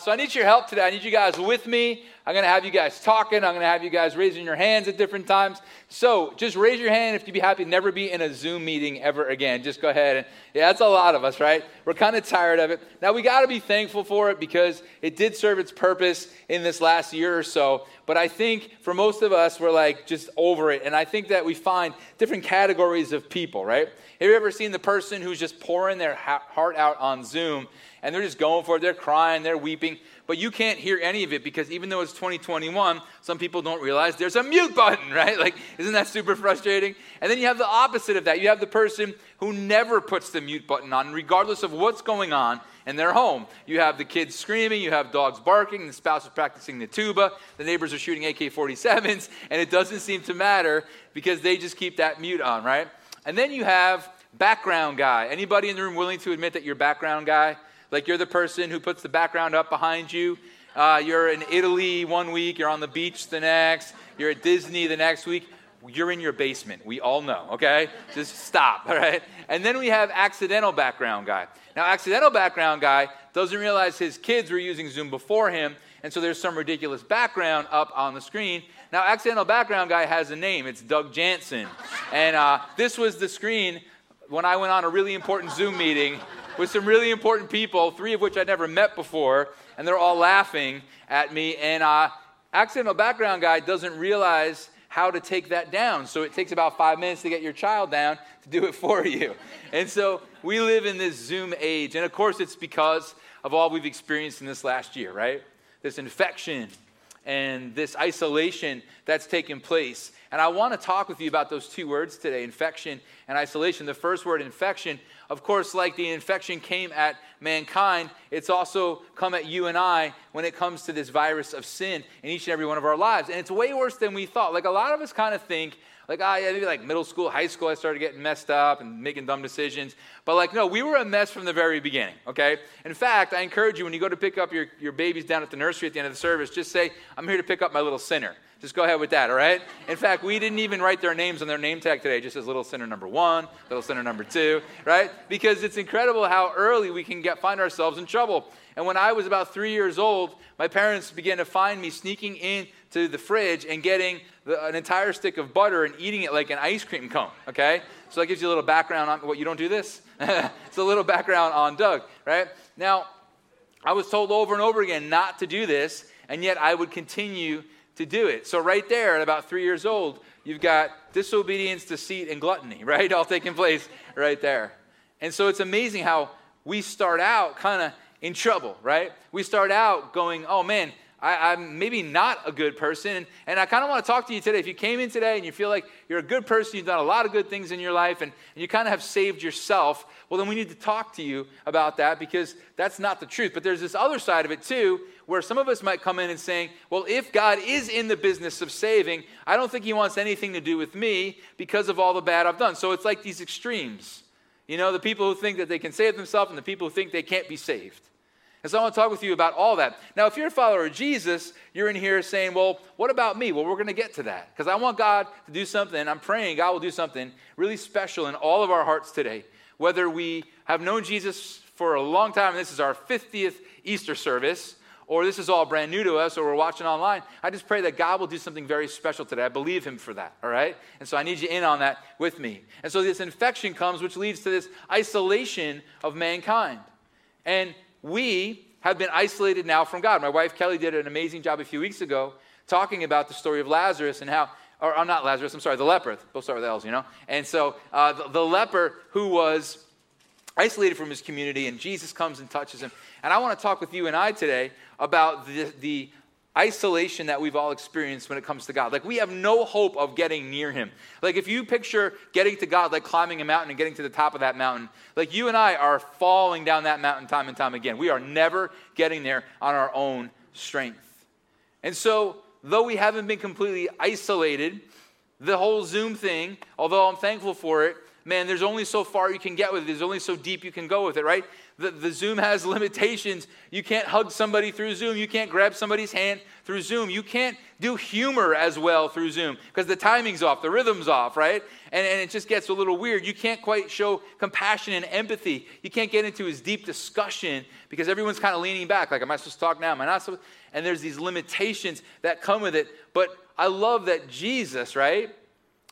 So I need your help today. I need you guys with me. I'm going to have you guys talking. I'm going to have you guys raising your hands at different times. So just raise your hand if you'd be happy to never be in a Zoom meeting ever again. Just go ahead. And yeah, that's a lot of us, right? We're kind of tired of it. Now, we got to be thankful for it because it did serve its purpose in this last year or so. But I think for most of us, we're like just over it. And I think that we find different categories of people, right? Have you ever seen the person who's just pouring their heart out on Zoom and they're just going for it? They're crying, they're weeping. But you can't hear any of it because even though it's 2021, some people don't realize there's a mute button, right? Like, isn't that super frustrating? And then you have the opposite of that. You have the person who never puts the mute button on, regardless of what's going on in their home. You have the kids screaming, you have dogs barking, the spouse is practicing the tuba, the neighbors are shooting AK-47s, and it doesn't seem to matter because they just keep that mute on, right? And then you have background guy. Anybody in the room willing to admit that you're background guy? Like you're the person who puts the background up behind you. You're in Italy one week. You're on the beach the next. You're at Disney the next week. You're in your basement. We all know, okay? Just stop, all right? And then we have accidental background guy. Now, accidental background guy doesn't realize his kids were using Zoom before him, and so there's some ridiculous background up on the screen. Now, accidental background guy has a name. It's Doug Jansen. And this was the screen when I went on a really important Zoom meeting with some really important people, three of which I'd never met before, and they're all laughing at me. And accidental background guy doesn't realize how to take that down. So it takes about 5 minutes to get your child down to do it for you. And so we live in this Zoom age. And of course, it's because of all we've experienced in this last year, right? This infection and this isolation that's taken place. And I want to talk with you about those two words today, infection and isolation. The first word, infection, of course, like the infection came at mankind, it's also come at you and I when it comes to this virus of sin in each and every one of our lives. And it's way worse than we thought. Like a lot of us kind of think, like, maybe like middle school, high school, I started getting messed up and making dumb decisions. But like, no, we were a mess from the very beginning, okay? In fact, I encourage you when you go to pick up your babies down at the nursery at the end of the service, just say, I'm here to pick up my little sinner. Just go ahead with that, all right? In fact, we didn't even write their names on their name tag today. It just says little sinner number 1, little sinner number 2, right? Because it's incredible how early we can find ourselves in trouble. And when I was about 3 years old, my parents began to find me sneaking into the fridge and getting an entire stick of butter and eating it like an ice cream cone, okay? So that gives you a little background on, what, you don't do this? It's a little background on Doug, right? Now, I was told over and over again not to do this, and yet I would continue to do it. So right there at about 3 years old, you've got disobedience, deceit, and gluttony, right? All taking place right there. And so it's amazing how we start out kind of in trouble, right? We start out going, oh man, I'm maybe not a good person. And I kind of want to talk to you today. If you came in today and you feel like you're a good person, you've done a lot of good things in your life, and you kind of have saved yourself, well, then we need to talk to you about that because that's not the truth. But there's this other side of it too, where some of us might come in and saying, well, if God is in the business of saving, I don't think he wants anything to do with me because of all the bad I've done. So it's like these extremes. You know, the people who think that they can save themselves and the people who think they can't be saved. And so I want to talk with you about all that. Now, if you're a follower of Jesus, you're in here saying, well, what about me? Well, we're going to get to that because I want God to do something. I'm praying God will do something really special in all of our hearts today, whether we have known Jesus for a long time, and this is our 50th Easter service, or this is all brand new to us, or we're watching online. I just pray that God will do something very special today. I believe him for that, all right? And so I need you in on that with me. And so this infection comes, which leads to this isolation of mankind. And we have been isolated now from God. My wife, Kelly, did an amazing job a few weeks ago talking about the story of Lazarus and how, or I'm not Lazarus, I'm sorry, the leper. Both start with L's, you know? And so the leper who was isolated from his community, and Jesus comes and touches him. And I want to talk with you and I today about the isolation that we've all experienced when it comes to God. Like, we have no hope of getting near him. Like, if you picture getting to God like climbing a mountain and getting to the top of that mountain, like, you and I are falling down that mountain time and time again. We are never getting there on our own strength. And so, though we haven't been completely isolated, the whole Zoom thing, although I'm thankful for it, man, there's only so far you can get with it. There's only so deep you can go with it, right? The Zoom has limitations. You can't hug somebody through Zoom. You can't grab somebody's hand through Zoom. You can't do humor as well through Zoom because the timing's off, the rhythm's off, right? And it just gets a little weird. You can't quite show compassion and empathy. You can't get into as deep discussion because everyone's kind of leaning back. Like, am I supposed to talk now? Am I not supposed to? And there's these limitations that come with it. But I love that Jesus, right?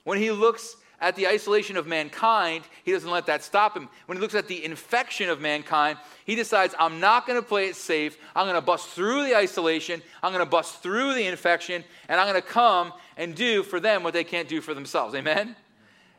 When he looks at the isolation of mankind, he doesn't let that stop him. When he looks at the infection of mankind, he decides, I'm not going to play it safe. I'm going to bust through the isolation. I'm going to bust through the infection. And I'm going to come and do for them what they can't do for themselves. Amen?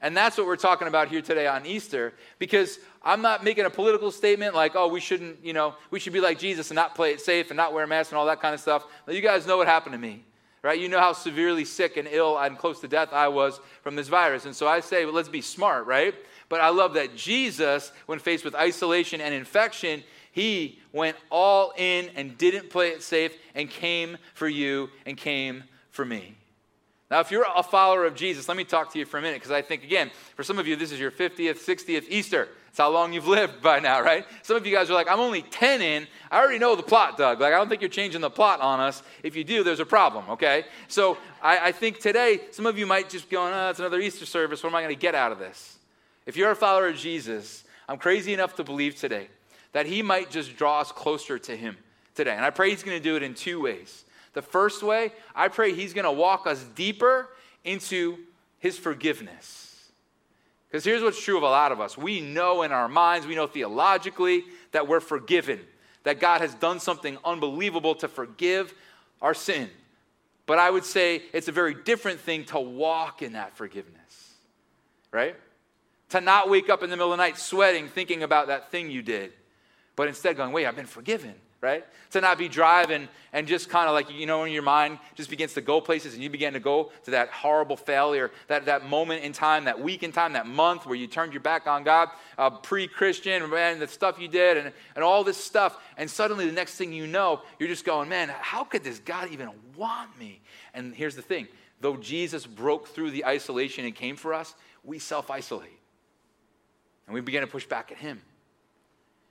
And that's what we're talking about here today on Easter. Because I'm not making a political statement like, oh, we shouldn't, you know, we should be like Jesus and not play it safe and not wear masks and all that kind of stuff. Well, you guys know what happened to me. Right? You know how severely sick and ill and close to death I was from this virus. And so I say, well, let's be smart, right? But I love that Jesus, when faced with isolation and infection, he went all in and didn't play it safe and came for you and came for me. Now, if you're a follower of Jesus, let me talk to you for a minute because I think, again, for some of you, this is your 50th, 60th Easter. It's how long you've lived by now, right? Some of you guys are like, I'm only 10 in. I already know the plot, Doug. Like, I don't think you're changing the plot on us. If you do, there's a problem, okay? So I think today, some of you might just go, oh, it's another Easter service. What am I going to get out of this? If you're a follower of Jesus, I'm crazy enough to believe today that he might just draw us closer to him today. And I pray he's going to do it in two ways. The first way, I pray he's going to walk us deeper into his forgiveness. Because here's what's true of a lot of us. We know in our minds, we know theologically that we're forgiven, that God has done something unbelievable to forgive our sin. But I would say it's a very different thing to walk in that forgiveness, right? To not wake up in the middle of the night sweating, thinking about that thing you did, but instead going, wait, I've been forgiven, right? To not be driving and just kind of like, you know, when your mind just begins to go places and you begin to go to that horrible failure, that moment in time, that week in time, that month where you turned your back on God, pre-Christian, man, the stuff you did and all this stuff. And suddenly the next thing you know, you're just going, man, how could this God even want me? And here's the thing. Though Jesus broke through the isolation and came for us, we self-isolate. And we begin to push back at him.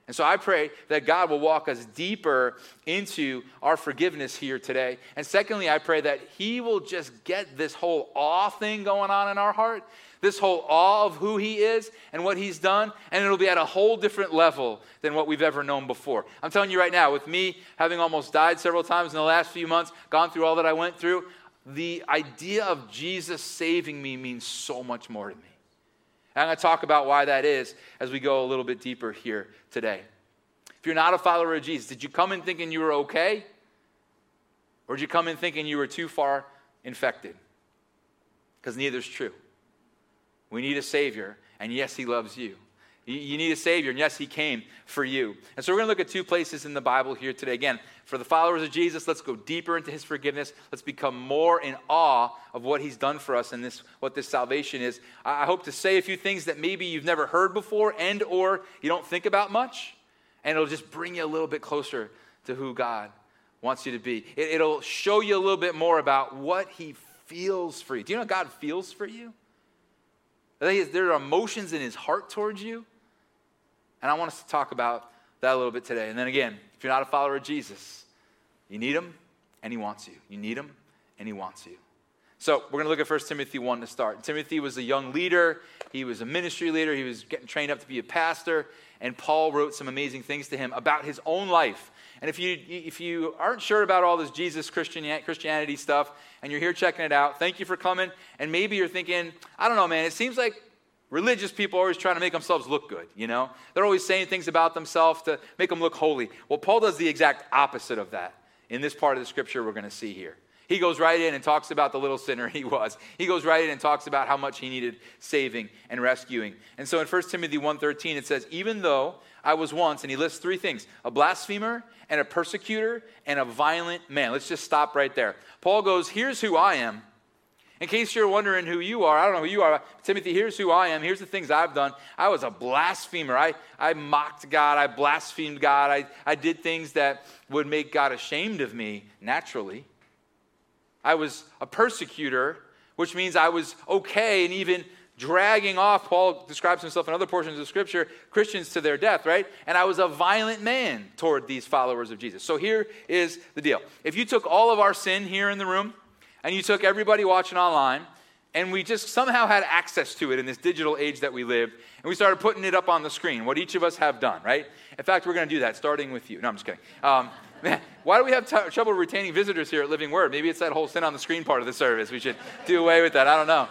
And so I pray that God will walk us deeper into our forgiveness here today. And secondly, I pray that he will just get this whole awe thing going on in our heart, this whole awe of who he is and what he's done, and it'll be at a whole different level than what we've ever known before. I'm telling you right now, with me having almost died several times in the last few months, gone through all that I went through, the idea of Jesus saving me means so much more to me. And I'm going to talk about why that is as we go a little bit deeper here today. If you're not a follower of Jesus, did you come in thinking you were okay? Or did you come in thinking you were too far infected? Because neither's true. We need a Savior, and yes, he loves you. You need a Savior, and yes, he came for you. And so we're going to look at two places in the Bible here today. Again, for the followers of Jesus, let's go deeper into his forgiveness. Let's become more in awe of what he's done for us and this, what this salvation is. I hope to say a few things that maybe you've never heard before and or you don't think about much, and it'll just bring you a little bit closer to who God wants you to be. It'll show you a little bit more about what he feels for you. Do you know God feels for you? There are emotions in his heart towards you. And I want us to talk about that a little bit today. And then again, if you're not a follower of Jesus, you need him and he wants you. You need him and he wants you. So we're going to look at 1 Timothy 1 to start. Timothy was a young leader. He was a ministry leader. He was getting trained up to be a pastor. And Paul wrote some amazing things to him about his own life. And if you aren't sure about all this Jesus Christianity stuff and you're here checking it out, thank you for coming. And maybe you're thinking, I don't know, man, it seems like religious people are always trying to make themselves look good, you know? They're always saying things about themselves to make them look holy. Well, Paul does the exact opposite of that in this part of the scripture we're going to see here. He goes right in and talks about the little sinner he was. He goes right in and talks about how much he needed saving and rescuing. And so in 1 Timothy 1:13, it says, even though I was once, and he lists three things, a blasphemer and a persecutor and a violent man. Let's just stop right there. Paul goes, here's who I am. In case you're wondering who you are, I don't know who you are. Timothy, here's who I am. Here's the things I've done. I was a blasphemer. I mocked God. I blasphemed God. I did things that would make God ashamed of me naturally. I was a persecutor, which means I was okay and even dragging off, Paul describes himself in other portions of Scripture, Christians to their death, right? And I was a violent man toward these followers of Jesus. So here is the deal. If you took all of our sin here in the room, and you took everybody watching online, and we just somehow had access to it in this digital age that we lived, and we started putting it up on the screen, what each of us have done, right? In fact, we're going to do that, starting with you. No, I'm just kidding. Why do we have trouble retaining visitors here at Living Word? Maybe it's that whole sin on the screen part of the service. We should do away with that. I don't know.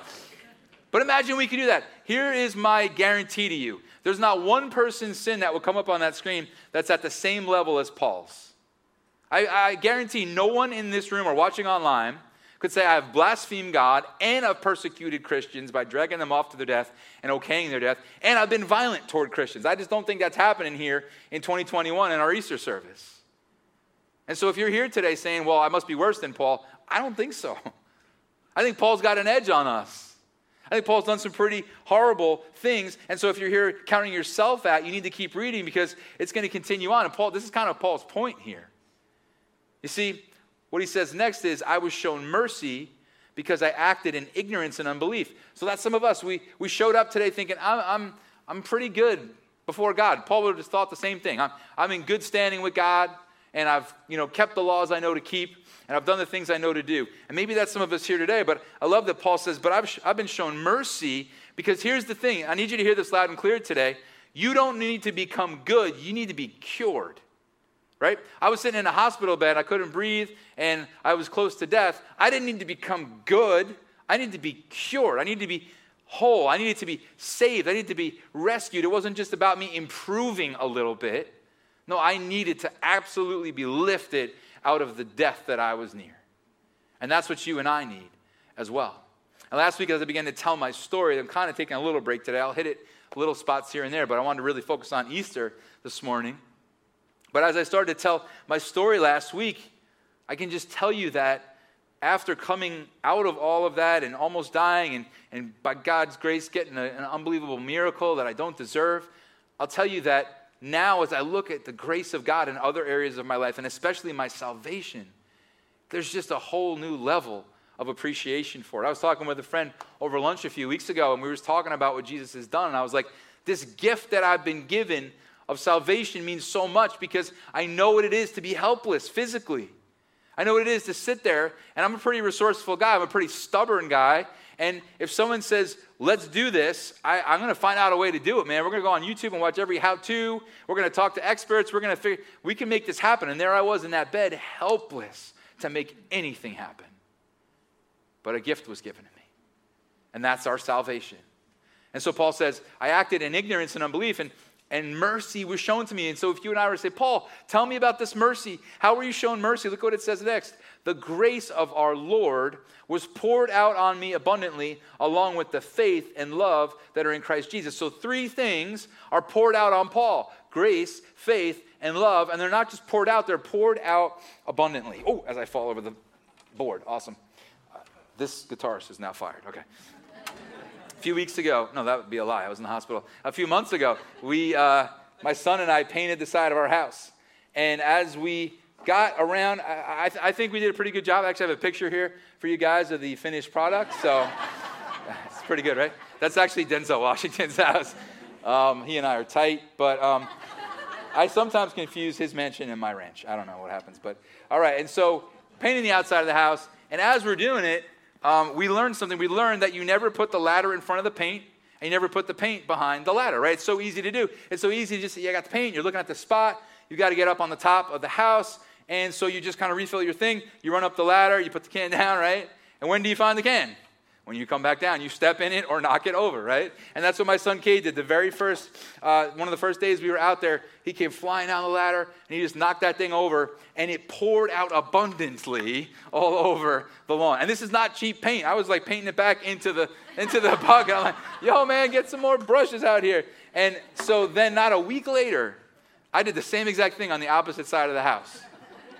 But imagine we could do that. Here is my guarantee to you. There's not one person's sin that will come up on that screen that's at the same level as Paul's. I guarantee no one in this room or watching online could say, I have blasphemed God, and I've persecuted Christians by dragging them off to their death and okaying their death, and I've been violent toward Christians. I just don't think that's happening here in 2021 in our Easter service. And so if you're here today saying, well, I must be worse than Paul, I don't think so. I think Paul's got an edge on us. I think Paul's done some pretty horrible things, and so if you're here counting yourself out, you need to keep reading because it's going to continue on. And Paul, this is kind of Paul's point here. You see, what he says next is, I was shown mercy because I acted in ignorance and unbelief. So that's some of us. We showed up today thinking, I'm pretty good before God. Paul would have just thought the same thing. I'm in good standing with God, and I've kept the laws I know to keep, and I've done the things I know to do. And maybe that's some of us here today, but I love that Paul says, but I've been shown mercy because here's the thing. I need you to hear this loud and clear today. You don't need to become good. You need to be cured. Right? I was sitting in a hospital bed, I couldn't breathe, and I was close to death. I didn't need to become good. I needed to be cured. I needed to be whole. I needed to be saved. I needed to be rescued. It wasn't just about me improving a little bit. No, I needed to absolutely be lifted out of the death that I was near. And that's what you and I need as well. And last week as I began to tell my story, I'm kind of taking a little break today. I'll hit it little spots here and there, but I wanted to really focus on Easter this morning. But as I started to tell my story last week, I can just tell you that after coming out of all of that and almost dying and by God's grace getting an unbelievable miracle that I don't deserve, I'll tell you that now as I look at the grace of God in other areas of my life and especially my salvation, there's just a whole new level of appreciation for it. I was talking with a friend over lunch a few weeks ago and we were talking about what Jesus has done and I was like, this gift that I've been given of salvation means so much because I know what it is to be helpless physically. I know what it is to sit there, and I'm a pretty resourceful guy. I'm a pretty stubborn guy, and if someone says, let's do this, I'm going to find out a way to do it, man. We're going to go on YouTube and watch every how-to. We're going to talk to experts. We're going to figure, we can make this happen, and there I was in that bed, helpless to make anything happen. But a gift was given to me, and that's our salvation. And so Paul says, I acted in ignorance and unbelief, and mercy was shown to me. And so if you and I were to say, Paul, tell me about this mercy. How were you shown mercy? Look what it says next. The grace of our Lord was poured out on me abundantly along with the faith and love that are in Christ Jesus. So three things are poured out on Paul. Grace, faith, and love. And they're not just poured out. They're poured out abundantly. Oh, as I fall over the board. Awesome. This guitarist is now fired. Okay. A few weeks ago, no, that would be a lie. I was in the hospital. A few months ago, my son and I painted the side of our house. And as we got around, I think we did a pretty good job. I actually have a picture here for you guys of the finished product. So it's pretty good, right? That's actually Denzel Washington's house. He and I are tight, but I sometimes confuse his mansion and my ranch. I don't know what happens, but all right. And so painting the outside of the house, and as we're doing it, we learned something. We learned that you never put the ladder in front of the paint, and you never put the paint behind the ladder, right? It's so easy to do. It's so easy to just say, yeah, I got the paint. You're looking at the spot. You've got to get up on the top of the house, and so you just kind of refill your thing. You run up the ladder. You put the can down, right? And when do you find the can? When you come back down. You step in it or knock it over, right? And that's what my son Kay did. The very first, one of the first days we were out there, he came flying down the ladder, and he just knocked that thing over, and it poured out abundantly all over the lawn. And this is not cheap paint. I was like painting it back into the bucket. I'm like, yo, man, get some more brushes out here. And so then not a week later, I did the same exact thing on the opposite side of the house,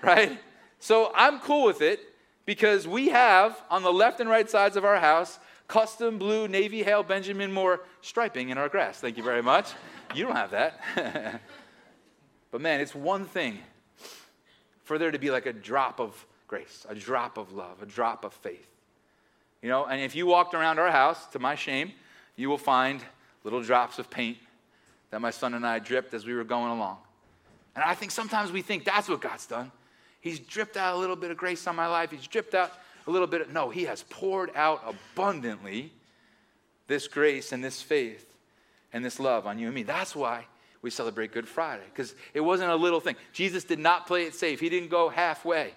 right? So I'm cool with it. Because we have, on the left and right sides of our house, custom blue Navy Hale Benjamin Moore striping in our grass. Thank you very much. You don't have that. But man, it's one thing for there to be like a drop of grace, a drop of love, a drop of faith. And if you walked around our house, to my shame, you will find little drops of paint that my son and I dripped as we were going along. And I think sometimes we think that's what God's done. He's dripped out a little bit of grace on my life. He's dripped out a little bit of, no, he has poured out abundantly this grace and this faith and this love on you and me. That's why we celebrate Good Friday, because it wasn't a little thing. Jesus did not play it safe. He didn't go halfway,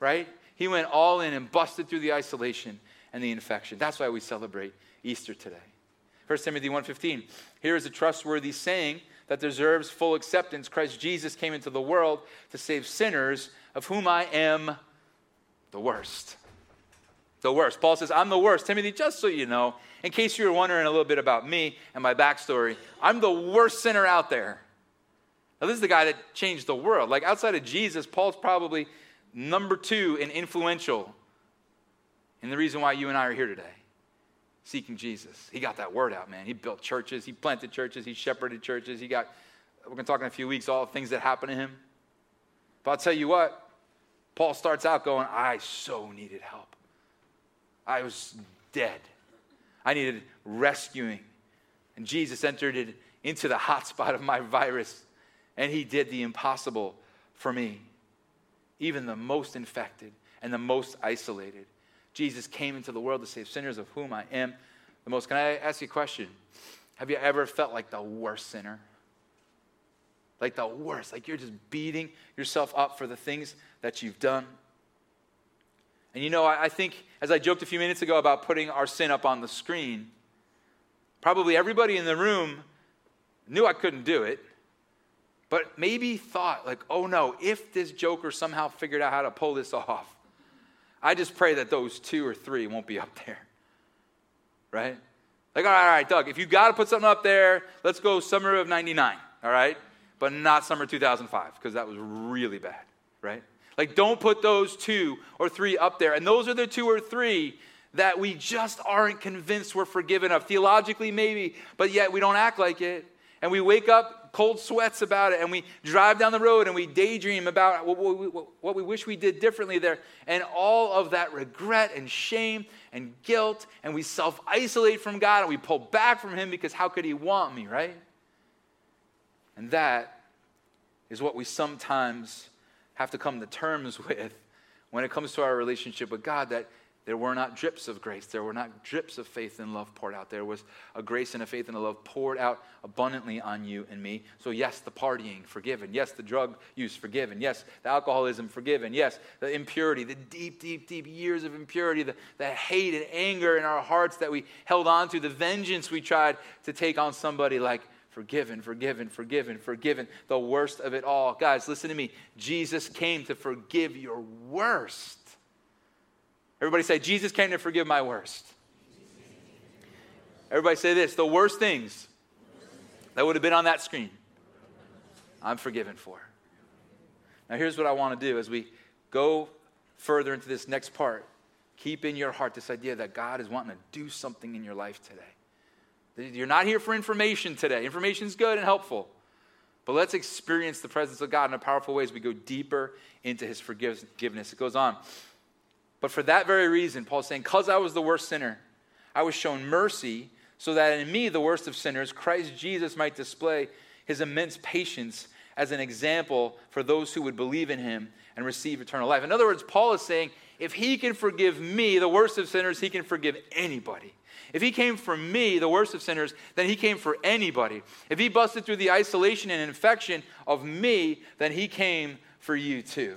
right? He went all in and busted through the isolation and the infection. That's why we celebrate Easter today. 1 Timothy 1:15, here is a trustworthy saying that deserves full acceptance. Christ Jesus came into the world to save sinners, of whom I am the worst. The worst. Paul says, I'm the worst. Timothy, just so you know, in case you were wondering a little bit about me and my backstory, I'm the worst sinner out there. Now, this is the guy that changed the world. Like, outside of Jesus, Paul's probably number 2 and influential. And the reason why you and I are here today, seeking Jesus. He got that word out, man. He built churches. He planted churches. He shepherded churches. We're going to talk in a few weeks, all the things that happened to him. But I'll tell you what, Paul starts out going, I so needed help. I was dead. I needed rescuing. And Jesus entered it into the hot spot of my virus, and he did the impossible for me. Even the most infected and the most isolated. Jesus came into the world to save sinners, of whom I am the most. Can I ask you a question? Have you ever felt like the worst sinner? Like the worst, like you're just beating yourself up for the things that you've done. And you know, I think, as I joked a few minutes ago about putting our sin up on the screen, probably everybody in the room knew I couldn't do it, but maybe thought like, oh no, if this joker somehow figured out how to pull this off, I just pray that those 2 or 3 won't be up there, right? Like, all right, Doug, if you got to put something up there, let's go summer of 99, all right? But not summer 2005, because that was really bad, right? Like, don't put those 2 or 3 up there. And those are the 2 or 3 that we just aren't convinced we're forgiven of. Theologically, maybe, but yet we don't act like it. And we wake up cold sweats about it, and we drive down the road, and we daydream about what we wish we did differently there. And all of that regret and shame and guilt, and we self-isolate from God, and we pull back from him because how could he want me, right? And that is what we sometimes have to come to terms with when it comes to our relationship with God, that there were not drips of grace. There were not drips of faith and love poured out. There was a grace and a faith and a love poured out abundantly on you and me. So yes, the partying, forgiven. Yes, the drug use, forgiven. Yes, the alcoholism, forgiven. Yes, the impurity, the deep, deep, deep years of impurity, the hate and anger in our hearts that we held on to, the vengeance we tried to take on somebody, like, Forgiven, the worst of it all. Guys, listen to me. Jesus came to forgive your worst. Everybody say, Jesus came to forgive my worst. Everybody say this, the worst things that would have been on that screen, I'm forgiven for. Now here's what I want to do as we go further into this next part. Keep in your heart this idea that God is wanting to do something in your life today. You're not here for information today. Information's good and helpful. But let's experience the presence of God in a powerful way as we go deeper into his forgiveness. It goes on. But for that very reason, Paul's saying, because I was the worst sinner, I was shown mercy so that in me, the worst of sinners, Christ Jesus might display his immense patience as an example for those who would believe in him and receive eternal life. In other words, Paul is saying, if he can forgive me, the worst of sinners, he can forgive anybody. If he came for me, the worst of sinners, then he came for anybody. If he busted through the isolation and infection of me, then he came for you too.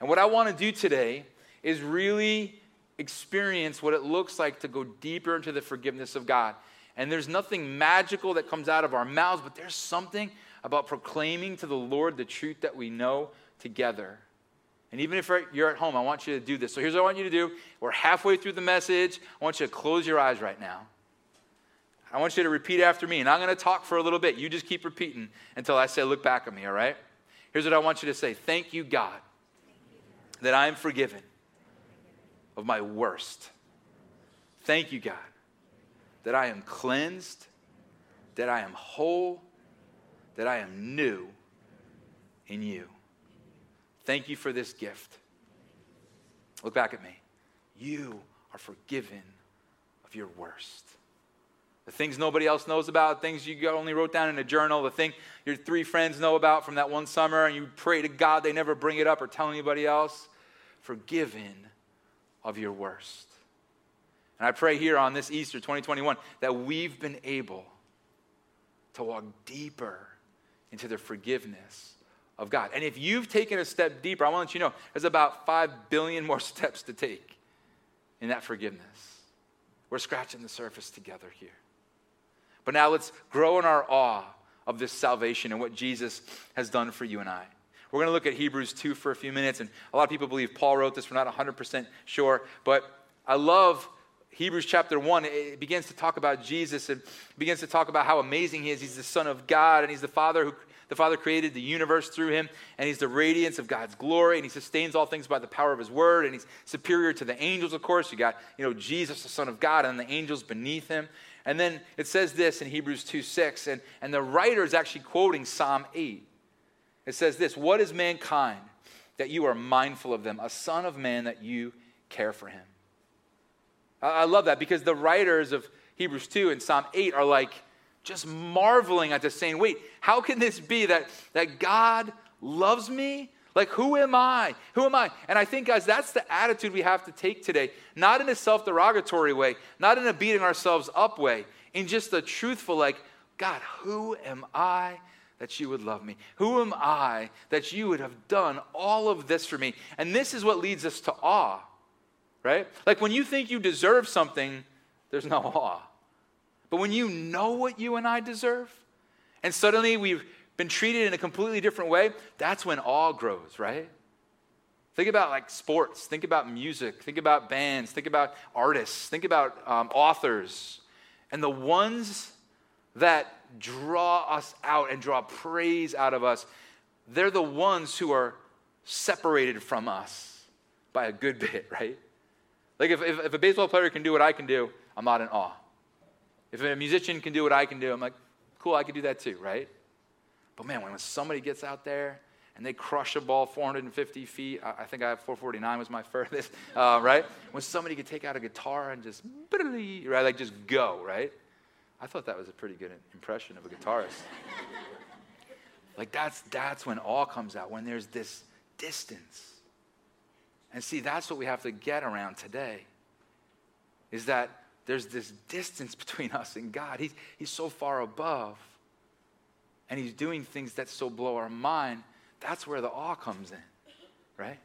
And what I want to do today is really experience what it looks like to go deeper into the forgiveness of God. And there's nothing magical that comes out of our mouths, but there's something about proclaiming to the Lord the truth that we know together. And even if you're at home, I want you to do this. So here's what I want you to do. We're halfway through the message. I want you to close your eyes right now. I want you to repeat after me. And I'm going to talk for a little bit. You just keep repeating until I say, look back at me, all right? Here's what I want you to say. Thank you, God, that I am forgiven of my worst. Thank you, God, that I am cleansed, that I am whole, that I am new in you. Thank you for this gift. Look back at me. You are forgiven of your worst. The things nobody else knows about, things you only wrote down in a journal, the thing your three friends know about from that one summer, and you pray to God they never bring it up or tell anybody else. Forgiven of your worst. And I pray here on this Easter 2021 that we've been able to walk deeper into the forgiveness of God. And if you've taken a step deeper, I want to let you know there's about 5 billion more steps to take in that forgiveness. We're scratching the surface together here. But now let's grow in our awe of this salvation and what Jesus has done for you and I. We're going to look at Hebrews 2 for a few minutes, and a lot of people believe Paul wrote this. We're not 100% sure, but I love Hebrews chapter 1. It begins to talk about Jesus and begins to talk about how amazing he is. He's the Son of God, and he's the Father who the Father created the universe through him, and he's the radiance of God's glory, and he sustains all things by the power of his word, and he's superior to the angels, of course. You got, Jesus, the Son of God, and the angels beneath him. And then it says this in Hebrews 2:6, and the writer is actually quoting Psalm 8. It says this, "What is mankind that you are mindful of them, a son of man that you care for him?" I love that because the writers of Hebrews 2 and Psalm 8 are like, just marveling at this, saying, wait, how can this be that God loves me? Like, who am I? Who am I? And I think, guys, that's the attitude we have to take today, not in a self-derogatory way, not in a beating ourselves up way, in just a truthful, like, God, who am I that you would love me? Who am I that you would have done all of this for me? And this is what leads us to awe, right? Like, when you think you deserve something, there's no awe. But when you know what you and I deserve, and suddenly we've been treated in a completely different way, that's when awe grows, right? Think about like sports, think about music, think about bands, think about artists, think about authors. And the ones that draw us out and draw praise out of us, they're the ones who are separated from us by a good bit, right? Like if a baseball player can do what I can do, I'm not in awe. If a musician can do what I can do, I'm like, cool, I can do that too, right? But man, when somebody gets out there and they crush a ball 450 feet, I think I have 449 was my furthest, right? When somebody could take out a guitar and just, right, like just go, right? I thought that was a pretty good impression of a guitarist. Like that's when awe comes out, when there's this distance. And see, that's what we have to get around today, is that there's this distance between us and God. He's so far above, and he's doing things that so blow our mind. That's where the awe comes in, right?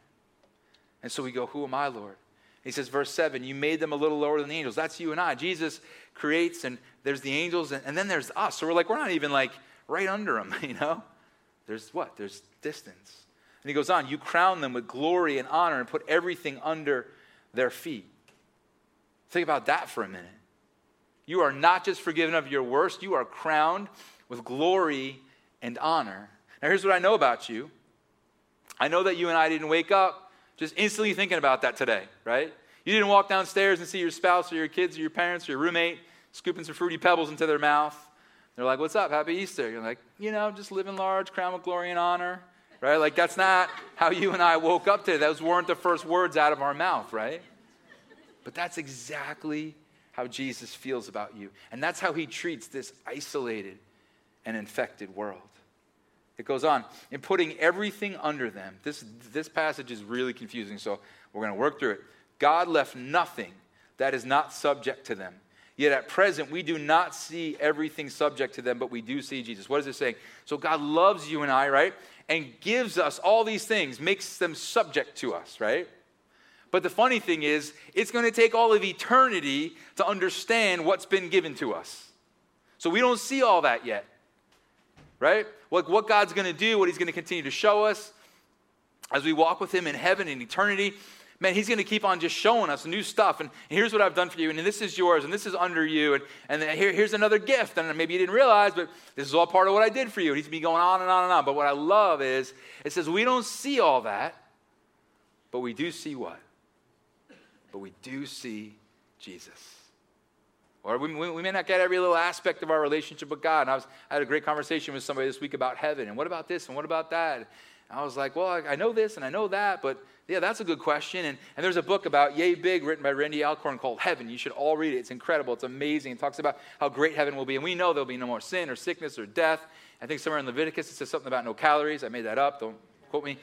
And so we go, who am I, Lord? He says, verse 7, you made them a little lower than the angels. That's you and I. Jesus creates, and there's the angels, and then there's us. So we're like, we're not even like right under them, There's what? There's distance. And he goes on, you crown them with glory and honor and put everything under their feet. Think about that for a minute. You are not just forgiven of your worst, you are crowned with glory and honor. Now here's what I know about you. I know that you and I didn't wake up just instantly thinking about that today, right? You didn't walk downstairs and see your spouse or your kids or your parents or your roommate scooping some fruity pebbles into their mouth. They're like, what's up? Happy Easter. You're like, just living large, crowned with glory and honor, right? Like that's not how you and I woke up today. Those weren't the first words out of our mouth, right? But that's exactly how Jesus feels about you. And that's how he treats this isolated and infected world. It goes on, in putting everything under them. This passage is really confusing, so we're going to work through it. God left nothing that is not subject to them. Yet at present, we do not see everything subject to them, but we do see Jesus. What is it saying? So God loves you and I, right? And gives us all these things, makes them subject to us, right? But the funny thing is, it's going to take all of eternity to understand what's been given to us. So we don't see all that yet, right? Like what God's going to do, what he's going to continue to show us as we walk with him in heaven in eternity. Man, he's going to keep on just showing us new stuff. And here's what I've done for you, and this is yours, and this is under you, and here's another gift. And maybe you didn't realize, but this is all part of what I did for you. And he's been going on and on and on. But what I love is, it says we don't see all that, but we do see what? But we do see Jesus. Or we may not get every little aspect of our relationship with God. And I had a great conversation with somebody this week about heaven. And what about this? And what about that? I was like, well, I know this and I know that, but yeah, that's a good question. And there's a book about Yay Big written by Randy Alcorn called Heaven. You should all read it. It's incredible. It's amazing. It talks about how great heaven will be. And we know there'll be no more sin or sickness or death. I think somewhere in Leviticus it says something about no calories. I made that up. Don't quote me.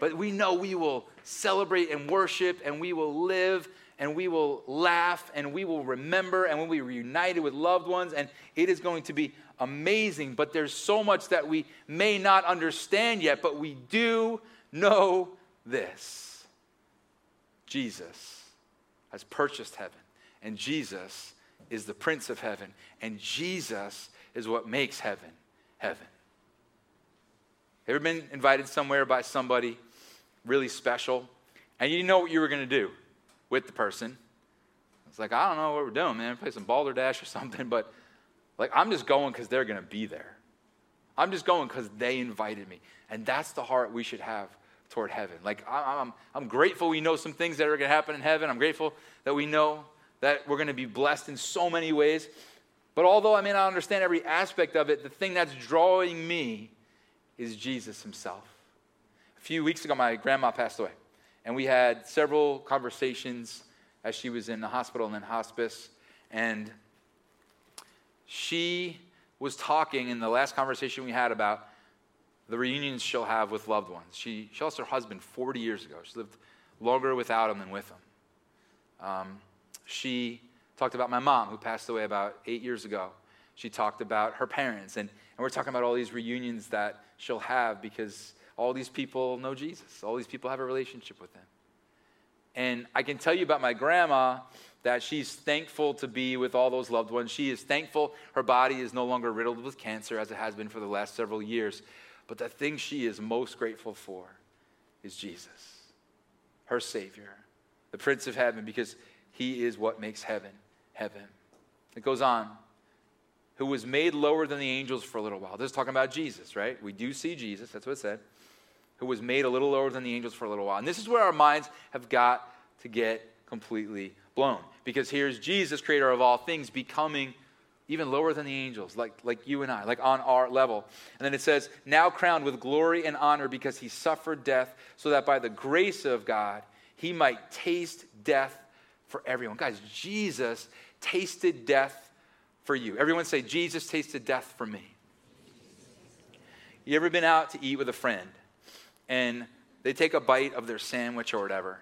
But we know we will celebrate and worship, and we will live, and we will laugh, and we will remember, and we'll be reunited with loved ones, and it is going to be amazing. But there's so much that we may not understand yet, but we do know this. Jesus has purchased heaven, and Jesus is the Prince of heaven, and Jesus is what makes heaven, heaven. Ever been invited somewhere by somebody really special, and you didn't know what you were going to do with the person? It's like, I don't know what we're doing, man. Play some balderdash or something, but like, I'm just going because they're going to be there. I'm just going because they invited me. And that's the heart we should have toward heaven. Like, I'm grateful we know some things that are going to happen in heaven. I'm grateful that we know that we're going to be blessed in so many ways. But although I may not understand every aspect of it, the thing that's drawing me is Jesus himself. A few weeks ago, my grandma passed away, and we had several conversations as she was in the hospital and then hospice, and she was talking in the last conversation we had about the reunions she'll have with loved ones. She lost her husband 40 years ago. She lived longer without him than with him. She talked about my mom, who passed away about 8 years ago. She talked about her parents, and we're talking about all these reunions that she'll have because all these people know Jesus. All these people have a relationship with him. And I can tell you about my grandma that she's thankful to be with all those loved ones. She is thankful her body is no longer riddled with cancer as it has been for the last several years. But the thing she is most grateful for is Jesus, her Savior, the Prince of Heaven, because he is what makes heaven, heaven. It goes on. Who was made lower than the angels for a little while. This is talking about Jesus, right? We do see Jesus, that's what it said. Who was made a little lower than the angels for a little while. And this is where our minds have got to get completely blown. Because here's Jesus, creator of all things, becoming even lower than the angels, like you and I, like on our level. And then it says, now crowned with glory and honor because he suffered death, so that by the grace of God, he might taste death for everyone. Guys, Jesus tasted death for you. Everyone say, Jesus tasted death for me. You ever been out to eat with a friend and they take a bite of their sandwich or whatever,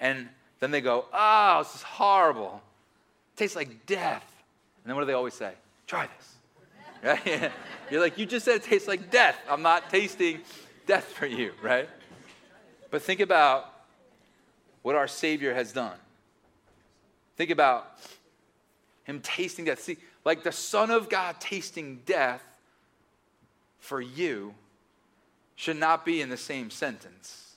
and then they go, oh, this is horrible. It tastes like death. And then what do they always say? Try this. Right? You're like, you just said it tastes like death. I'm not tasting death for you, right? But think about what our Savior has done. Think about him tasting death. See, like the Son of God tasting death for you should not be in the same sentence,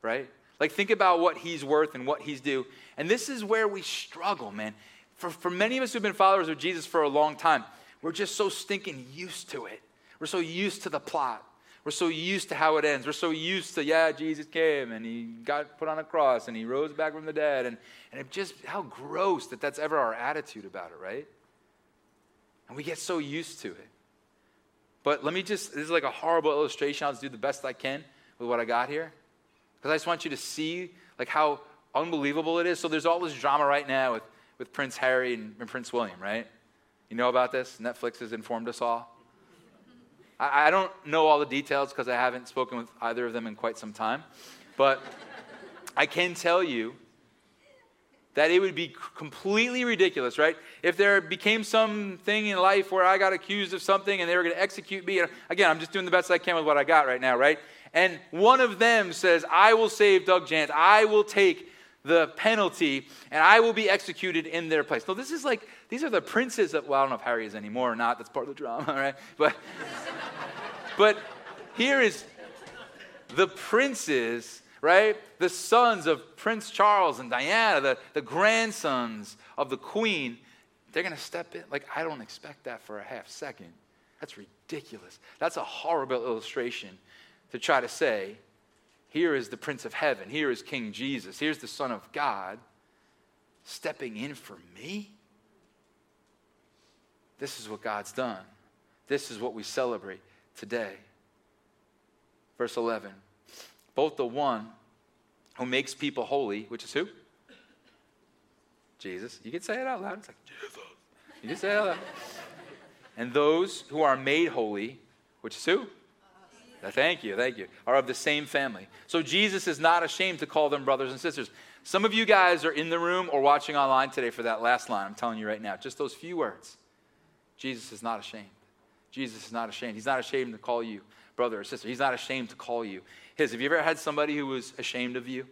right? Like, think about what he's worth and what he's due. And this is where we struggle, man. For many of us who've been followers of Jesus for a long time, we're just so stinking used to it. We're so used to the plot. We're so used to how it ends. We're so used to, yeah, Jesus came and he got put on a cross and he rose back from the dead. And it just, how gross that that's ever our attitude about it, right? And we get so used to it. But let me just, this is like a horrible illustration. I'll just do the best I can with what I got here. Because I just want you to see like how unbelievable it is. So there's all this drama right now with Prince Harry and Prince William, right? You know about this? Netflix has informed us all. I don't know all the details because I haven't spoken with either of them in quite some time. But I can tell you that it would be completely ridiculous, right? If there became something in life where I got accused of something and they were going to execute me. Again, I'm just doing the best I can with what I got right now, right? And one of them says, I will save Doug Jansen. I will take the penalty and I will be executed in their place. No, this is like, these are the princes of, well, I don't know if Harry is anymore or not. That's part of the drama, right? But here is the princes, right? The sons of Prince Charles and Diana, the grandsons of the Queen. They're going to step in. Like, I don't expect that for a half second. That's ridiculous. That's a horrible illustration to try to say, here is the Prince of Heaven. Here is King Jesus. Here's the Son of God stepping in for me. This is what God's done. This is what we celebrate today. Verse 11, both the one who makes people holy, which is who? Jesus. You can say it out loud. It's like, Jesus. You can say it out loud. And those who are made holy, which is who? Thank you. Are of the same family. So Jesus is not ashamed to call them brothers and sisters. Some of you guys are in the room or watching online today for that last line. I'm telling you right now, just those few words. Jesus is not ashamed. Jesus is not ashamed. He's not ashamed to call you brother or sister. He's not ashamed to call you his. Have you ever had somebody who was ashamed of you?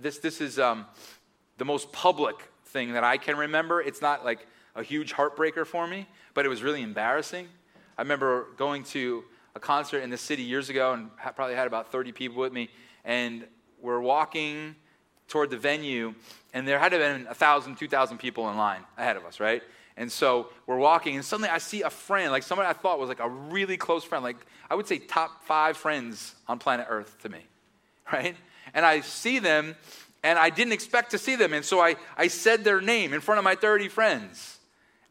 This is the most public thing that I can remember. It's not like a huge heartbreaker for me, but it was really embarrassing. I remember going to a concert in the city years ago and probably had about 30 people with me, and we're walking toward the venue, and there had to have been 1,000, 2,000 people in line ahead of us, right? And so we're walking, and suddenly I see a friend, like someone I thought was like a really close friend, like I would say top 5 friends on planet Earth to me, right? And I see them, and I didn't expect to see them, and so I said their name in front of my 30 friends.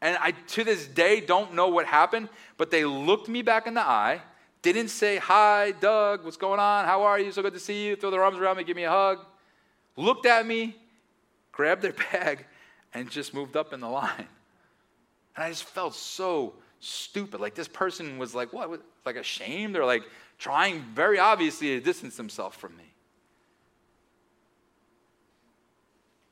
And I, to this day, don't know what happened, but they looked me back in the eye, didn't say, hi, Doug, what's going on? How are you? So good to see you. Throw their arms around me, give me a hug. Looked at me, grabbed their bag, and just moved up in the line. And I just felt so stupid. Like this person was like, what? Like ashamed or like trying very obviously to distance himself from me.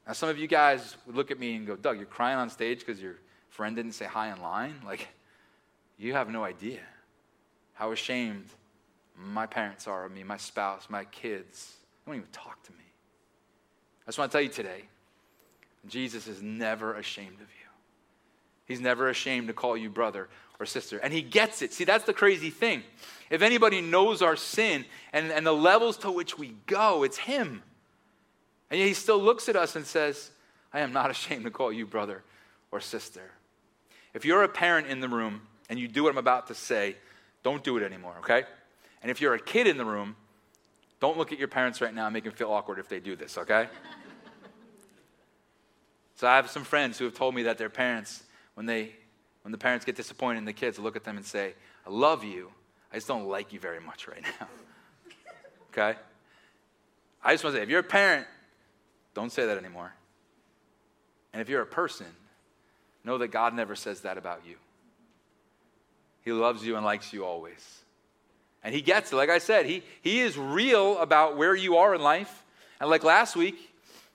Now, some of you guys would look at me and go, Doug, you're crying on stage because your friend didn't say hi in line? Like, you have no idea how ashamed my parents are of me, my spouse, my kids. They don't even talk to me. I just want to tell you today, Jesus is never ashamed of you. He's never ashamed to call you brother or sister. And he gets it. See, that's the crazy thing. If anybody knows our sin and the levels to which we go, it's him. And yet he still looks at us and says, I am not ashamed to call you brother or sister. If you're a parent in the room and you do what I'm about to say, don't do it anymore, okay? And if you're a kid in the room, don't look at your parents right now and make them feel awkward if they do this, okay? So I have some friends who have told me that their parents, when the parents get disappointed in the kids, look at them and say, I love you, I just don't like you very much right now, okay? I just want to say, if you're a parent, don't say that anymore. And if you're a person, know that God never says that about you. He loves you and likes you always. And he gets it. Like I said, he is real about where you are in life. And like last week,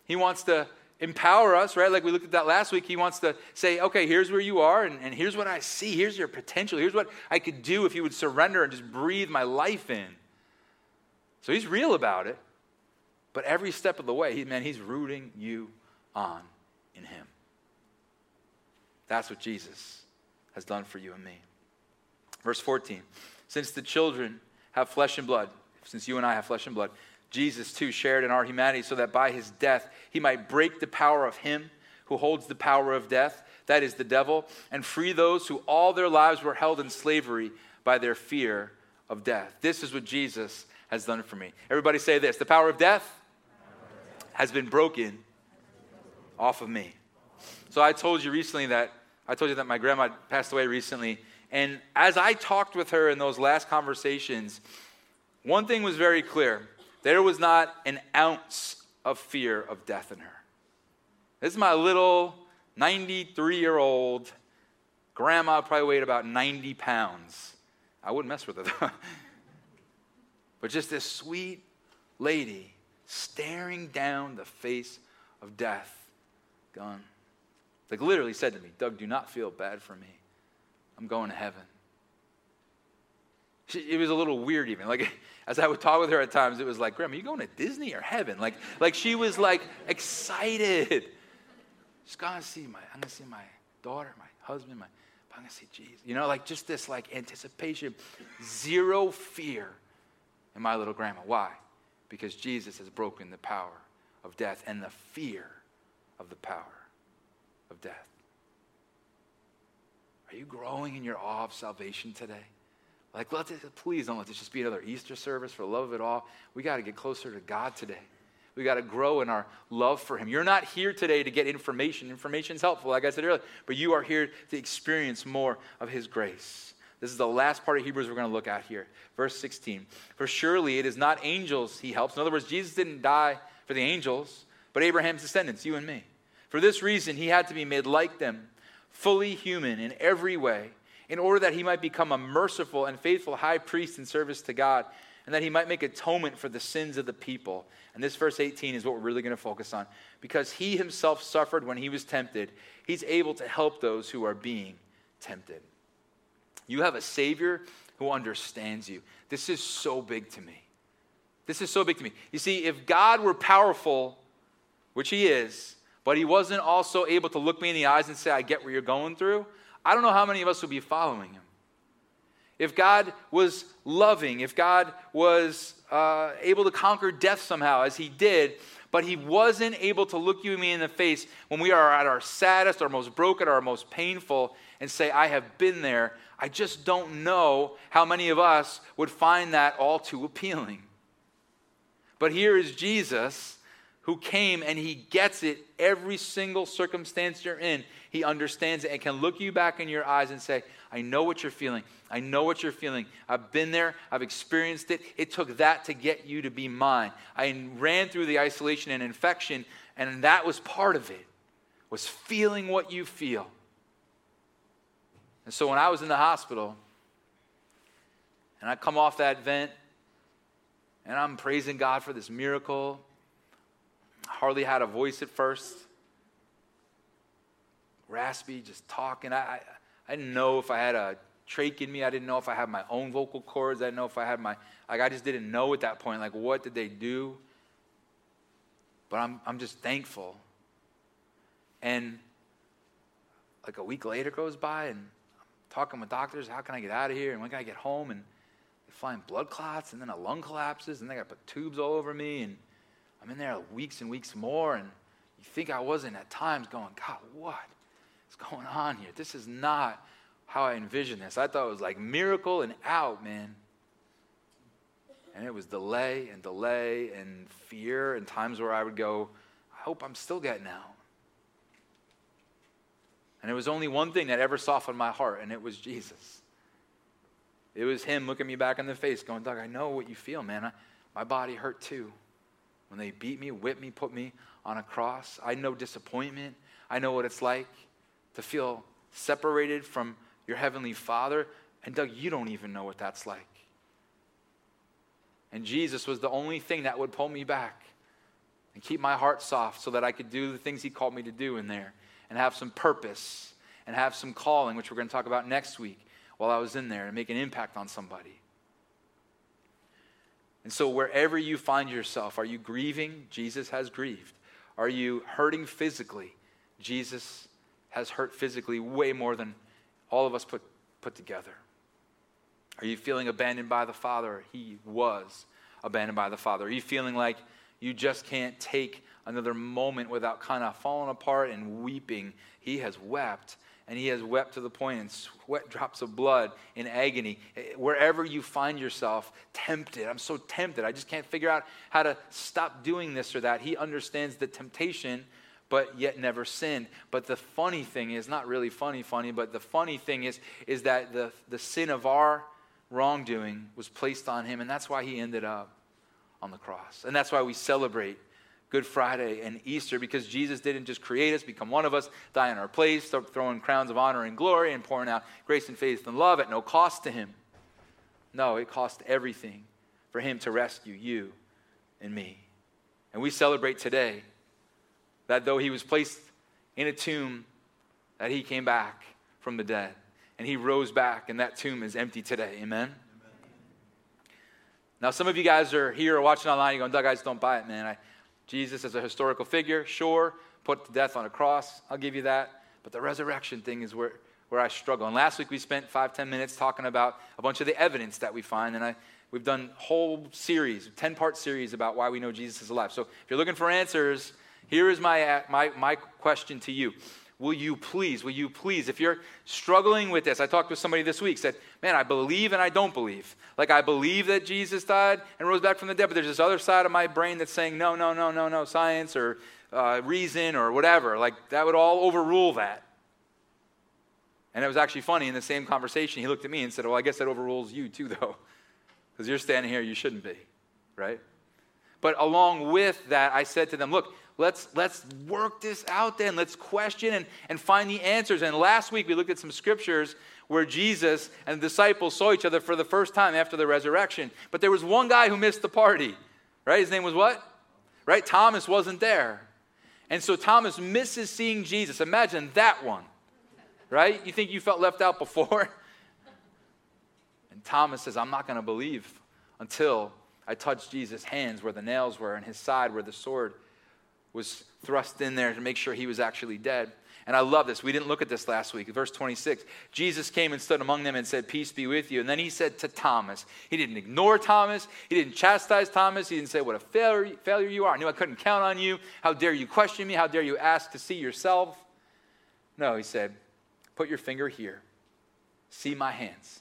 he wants to empower us, right? Like we looked at that last week. He wants to say, okay, here's where you are, and here's what I see. Here's your potential. Here's what I could do if you would surrender and just breathe my life in. So he's real about it. But every step of the way, he's rooting you on in him. That's what Jesus has done for you and me. Verse 14, since the children have flesh and blood, since you and I have flesh and blood, Jesus too shared in our humanity so that by his death he might break the power of him who holds the power of death, that is the devil, and free those who all their lives were held in slavery by their fear of death. This is what Jesus has done for me. Everybody say this, the power of death has been broken off of me. So I told you that my grandma passed away recently. And as I talked with her in those last conversations, one thing was very clear. There was not an ounce of fear of death in her. This is my little 93-year-old grandma, probably weighed about 90 pounds. I wouldn't mess with her though. But just this sweet lady staring down the face of death, gone. Like literally said to me, Doug, do not feel bad for me. I'm going to heaven. It was a little weird even. Like as I would talk with her at times, it was like, Grandma, are you going to Disney or heaven? Like she was like excited. She's gonna see I'm gonna see my daughter, my husband, I'm gonna see Jesus. You know, like just this like anticipation, zero fear in my little grandma. Why? Because Jesus has broken the power of death and the fear of the power of death. Are you growing in your awe of salvation today? Like, please don't let this just be another Easter service. For the love of it all, we got to get closer to God today. We got to grow in our love for him. You're not here today to get information. Information's helpful, like I said earlier, but you are here to experience more of his grace. This is the last part of Hebrews we're going to look at here. Verse 16. For surely it is not angels he helps. In other words, Jesus didn't die for the angels, but Abraham's descendants, you and me. For this reason, he had to be made like them, fully human in every way, in order that he might become a merciful and faithful high priest in service to God, and that he might make atonement for the sins of the people. And this verse 18 is what we're really going to focus on. Because he himself suffered when he was tempted, he's able to help those who are being tempted. You have a Savior who understands you. This is so big to me. This is so big to me. You see, if God were powerful, which he is, but he wasn't also able to look me in the eyes and say, I get what you're going through, I don't know how many of us would be following him. If God was loving, if God was able to conquer death somehow, as he did, but he wasn't able to look you and me in the face when we are at our saddest, our most broken, our most painful, and say, I have been there, I just don't know how many of us would find that all too appealing. But here is Jesus, who came and he gets it. Every single circumstance you're in, he understands it and can look you back in your eyes and say, I know what you're feeling. I know what you're feeling. I've been there. I've experienced it. It took that to get you to be mine. I ran through the isolation and infection, and that was part of it, was feeling what you feel. And so when I was in the hospital, and I come off that vent, and I'm praising God for this miracle, hardly had a voice at first, raspy, just talking. I didn't know if I had a trach in me. I didn't know if I had my own vocal cords. I didn't know if I had my, I just didn't know at that point, what did they do? But I'm just thankful. And a week later goes by, and I'm talking with doctors, how can I get out of here, and when can I get home? And they find blood clots, and then a lung collapses, and they got to put tubes all over me, and I'm in there weeks and weeks more, and you think I wasn't at times going, God, what is going on here? This is not how I envisioned this. I thought it was miracle and out, man. And it was delay and delay and fear and times where I would go, I hope I'm still getting out. And it was only one thing that ever softened my heart, and it was Jesus. It was him looking me back in the face going, Doug, I know what you feel, man. My body hurt too. When they beat me, whipped me, put me on a cross, I know disappointment. I know what it's like to feel separated from your heavenly Father. And Doug, you don't even know what that's like. And Jesus was the only thing that would pull me back and keep my heart soft so that I could do the things he called me to do in there and have some purpose and have some calling, which we're going to talk about next week, while I was in there, and make an impact on somebody. And so wherever you find yourself, are you grieving? Jesus has grieved. Are you hurting physically? Jesus has hurt physically way more than all of us put together. Are you feeling abandoned by the Father? He was abandoned by the Father. Are you feeling like you just can't take another moment without kind of falling apart and weeping? He has wept. And he has wept to the point in sweat drops of blood in agony. Wherever you find yourself tempted, I'm so tempted, I just can't figure out how to stop doing this or that. He understands the temptation, but yet never sinned. But the funny thing is, not really funny, but the funny thing is that the sin of our wrongdoing was placed on him, and that's why he ended up on the cross. And that's why we celebrate Good Friday and Easter, because Jesus didn't just create us, become one of us, die in our place, start throwing crowns of honor and glory and pouring out grace and faith and love at no cost to him. No, it cost everything for him to rescue you and me. And we celebrate today that though he was placed in a tomb, that he came back from the dead. And he rose back, and that tomb is empty today. Amen? Now, some of you guys are here or watching online, you're going, Doug, I just don't buy it, man. Jesus as a historical figure, sure, put to death on a cross. I'll give you that. But the resurrection thing is where I struggle. And last week we spent 5-10 minutes talking about a bunch of the evidence that we find. And we've done whole series, 10-part series about why we know Jesus is alive. So if you're looking for answers, here is my question to you. Will you please, if you're struggling with this, I talked with somebody this week, said, man, I believe and I don't believe. I believe that Jesus died and rose back from the dead, but there's this other side of my brain that's saying, no, science or reason or whatever. That would all overrule that. And it was actually funny, in the same conversation, he looked at me and said, well, I guess that overrules you too, though, because you're standing here, you shouldn't be, right? But along with that, I said to them, look, let's work this out then. Let's question and find the answers. And last week, we looked at some scriptures where Jesus and the disciples saw each other for the first time after the resurrection. But there was one guy who missed the party, right? His name was what? Right? Thomas wasn't there. And so Thomas misses seeing Jesus. Imagine that one, right? You think you felt left out before? And Thomas says, I'm not going to believe until I touch Jesus' hands where the nails were and his side where the sword was thrust in there to make sure he was actually dead. And I love this. We didn't look at this last week. Verse 26, Jesus came and stood among them and said, peace be with you. And then he said to Thomas, he didn't ignore Thomas. He didn't chastise Thomas. He didn't say, what a failure you are. I knew I couldn't count on you. How dare you question me? How dare you ask to see yourself? No, he said, put your finger here. See my hands.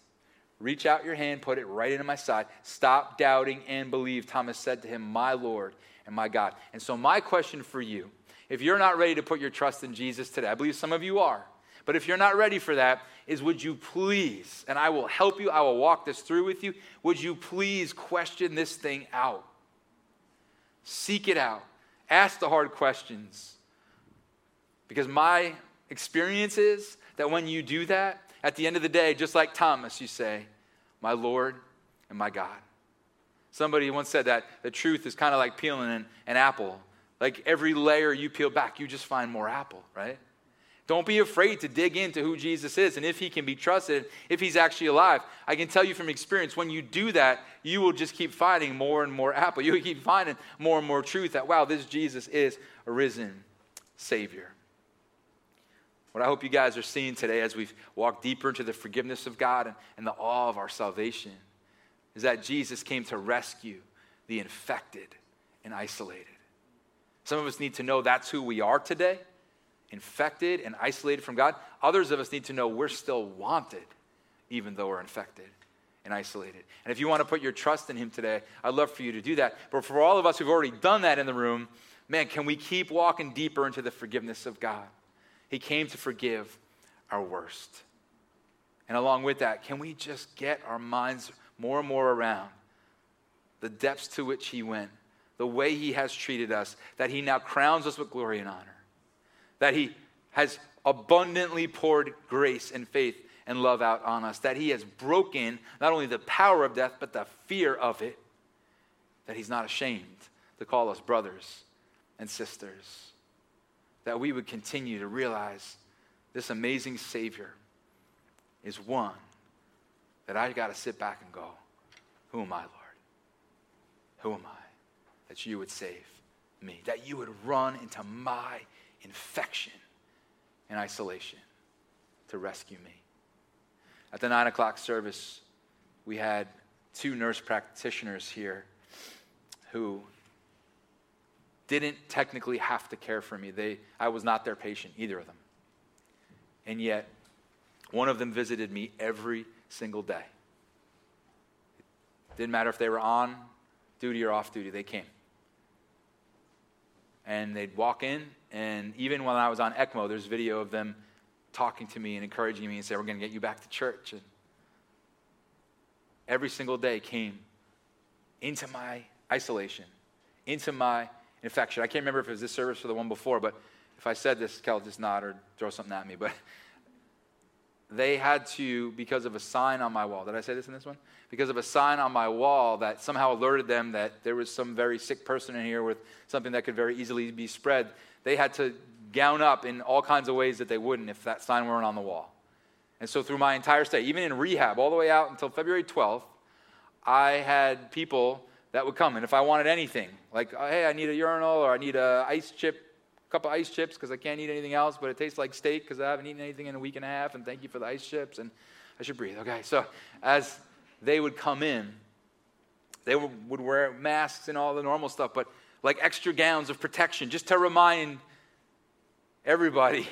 Reach out your hand, put it right into my side. Stop doubting and believe. Thomas said to him, my Lord and my God. And so my question for you, if you're not ready to put your trust in Jesus today, I believe some of you are, but if you're not ready for that, is would you please, and I will help you, I will walk this through with you, would you please question this thing out? Seek it out. Ask the hard questions. Because my experience is that when you do that, at the end of the day, just like Thomas, you say, my Lord and my God. Somebody once said that the truth is kind of like peeling an apple. Like every layer you peel back, you just find more apple, right? Don't be afraid to dig into who Jesus is and if he can be trusted, if he's actually alive. I can tell you from experience, when you do that, you will just keep finding more and more apple. You will keep finding more and more truth that, wow, this Jesus is a risen Savior. What I hope you guys are seeing today as we've walked deeper into the forgiveness of God and the awe of our salvation is that Jesus came to rescue the infected and isolated. Some of us need to know that's who we are today, infected and isolated from God. Others of us need to know we're still wanted even though we're infected and isolated. And if you want to put your trust in him today, I'd love for you to do that. But for all of us who've already done that in the room, man, can we keep walking deeper into the forgiveness of God? He came to forgive our worst. And along with that, can we just get our minds more and more around the depths to which he went, the way he has treated us, that he now crowns us with glory and honor, that he has abundantly poured grace and faith and love out on us, that he has broken not only the power of death, but the fear of it, that he's not ashamed to call us brothers and sisters, that we would continue to realize this amazing Savior is one that I've got to sit back and go, who am I, Lord? Who am I that you would save me? That you would run into my infection and isolation to rescue me. At the 9 o'clock service, we had two nurse practitioners here who didn't technically have to care for me. I was not their patient, either of them. And yet, one of them visited me every single day. It didn't matter if they were on duty or off duty, they came. And they'd walk in, and even when I was on ECMO, there's video of them talking to me and encouraging me and saying, we're going to get you back to church. And every single day came into my isolation, into my infection. I can't remember if it was this service or the one before, but if I said this, Kelly, just nod or throw something at me. But they had to, because of a sign on my wall, did I say this in this one? Because of a sign on my wall that somehow alerted them that there was some very sick person in here with something that could very easily be spread, they had to gown up in all kinds of ways that they wouldn't if that sign weren't on the wall. And so through my entire stay, even in rehab, all the way out until February 12th, I had people that would come. And if I wanted anything, like, oh, hey, I need a urinal or I need a couple ice chips because I can't eat anything else, but it tastes like steak because I haven't eaten anything in a week and a half, and thank you for the ice chips, and I should breathe. Okay, so as they would come in, they would wear masks and all the normal stuff, but like extra gowns of protection just to remind everybody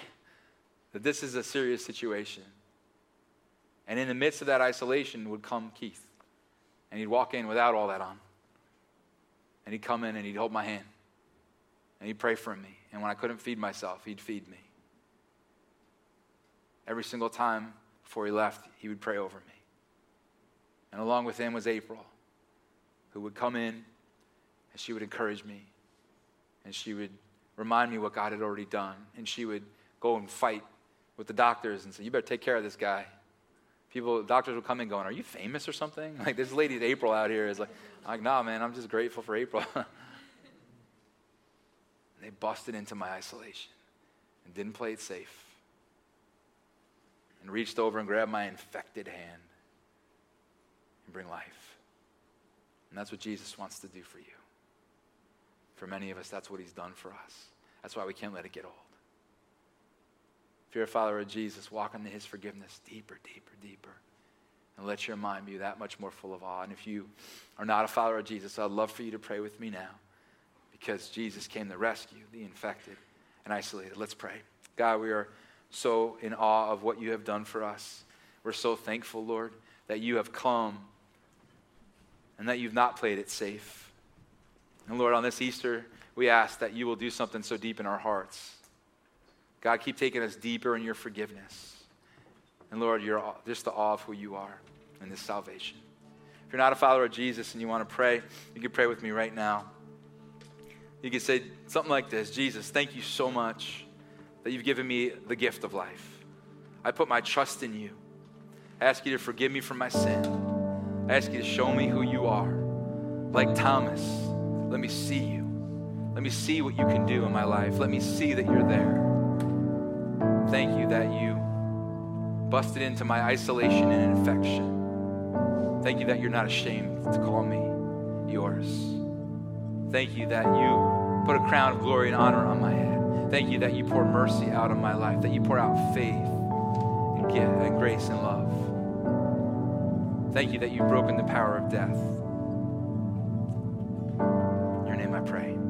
that this is a serious situation. And in the midst of that isolation would come Keith, and he'd walk in without all that on. And he'd come in and he'd hold my hand. And he'd pray for me. And when I couldn't feed myself, he'd feed me. every single time before he left, he would pray over me. And along with him was April, who would come in, and she would encourage me, and she would remind me what God had already done, and she would go and fight with the doctors and say, you better take care of this guy. Doctors would come in going, are you famous or something? Like, this lady, April, out here is like, nah, man, I'm just grateful for April. And they busted into my isolation and didn't play it safe and reached over and grabbed my infected hand and bring life. And that's what Jesus wants to do for you. For many of us, that's what he's done for us. That's why we can't let it get old. If you're a follower of Jesus, walk into his forgiveness deeper, deeper, deeper. And let your mind be that much more full of awe. And if you are not a follower of Jesus, I'd love for you to pray with me now, because Jesus came to rescue the infected and isolated. Let's pray. God, we are so in awe of what you have done for us. We're so thankful, Lord, that you have come and that you've not played it safe. And Lord, on this Easter, we ask that you will do something so deep in our hearts. God, keep taking us deeper in your forgiveness. And Lord, you're just the awe of who you are in this salvation. If you're not a follower of Jesus and you want to pray, you can pray with me right now. You can say something like this: Jesus, thank you so much that you've given me the gift of life. I put my trust in you. I ask you to forgive me for my sin. I ask you to show me who you are. Like Thomas, let me see you. Let me see what you can do in my life. Let me see that you're there. Thank you that you busted into my isolation and infection. Thank you that you're not ashamed to call me yours. Thank you that you put a crown of glory and honor on my head. Thank you that you pour mercy out on my life, that you pour out faith and gift and grace and love. Thank you that you've broken the power of death. In your name I pray.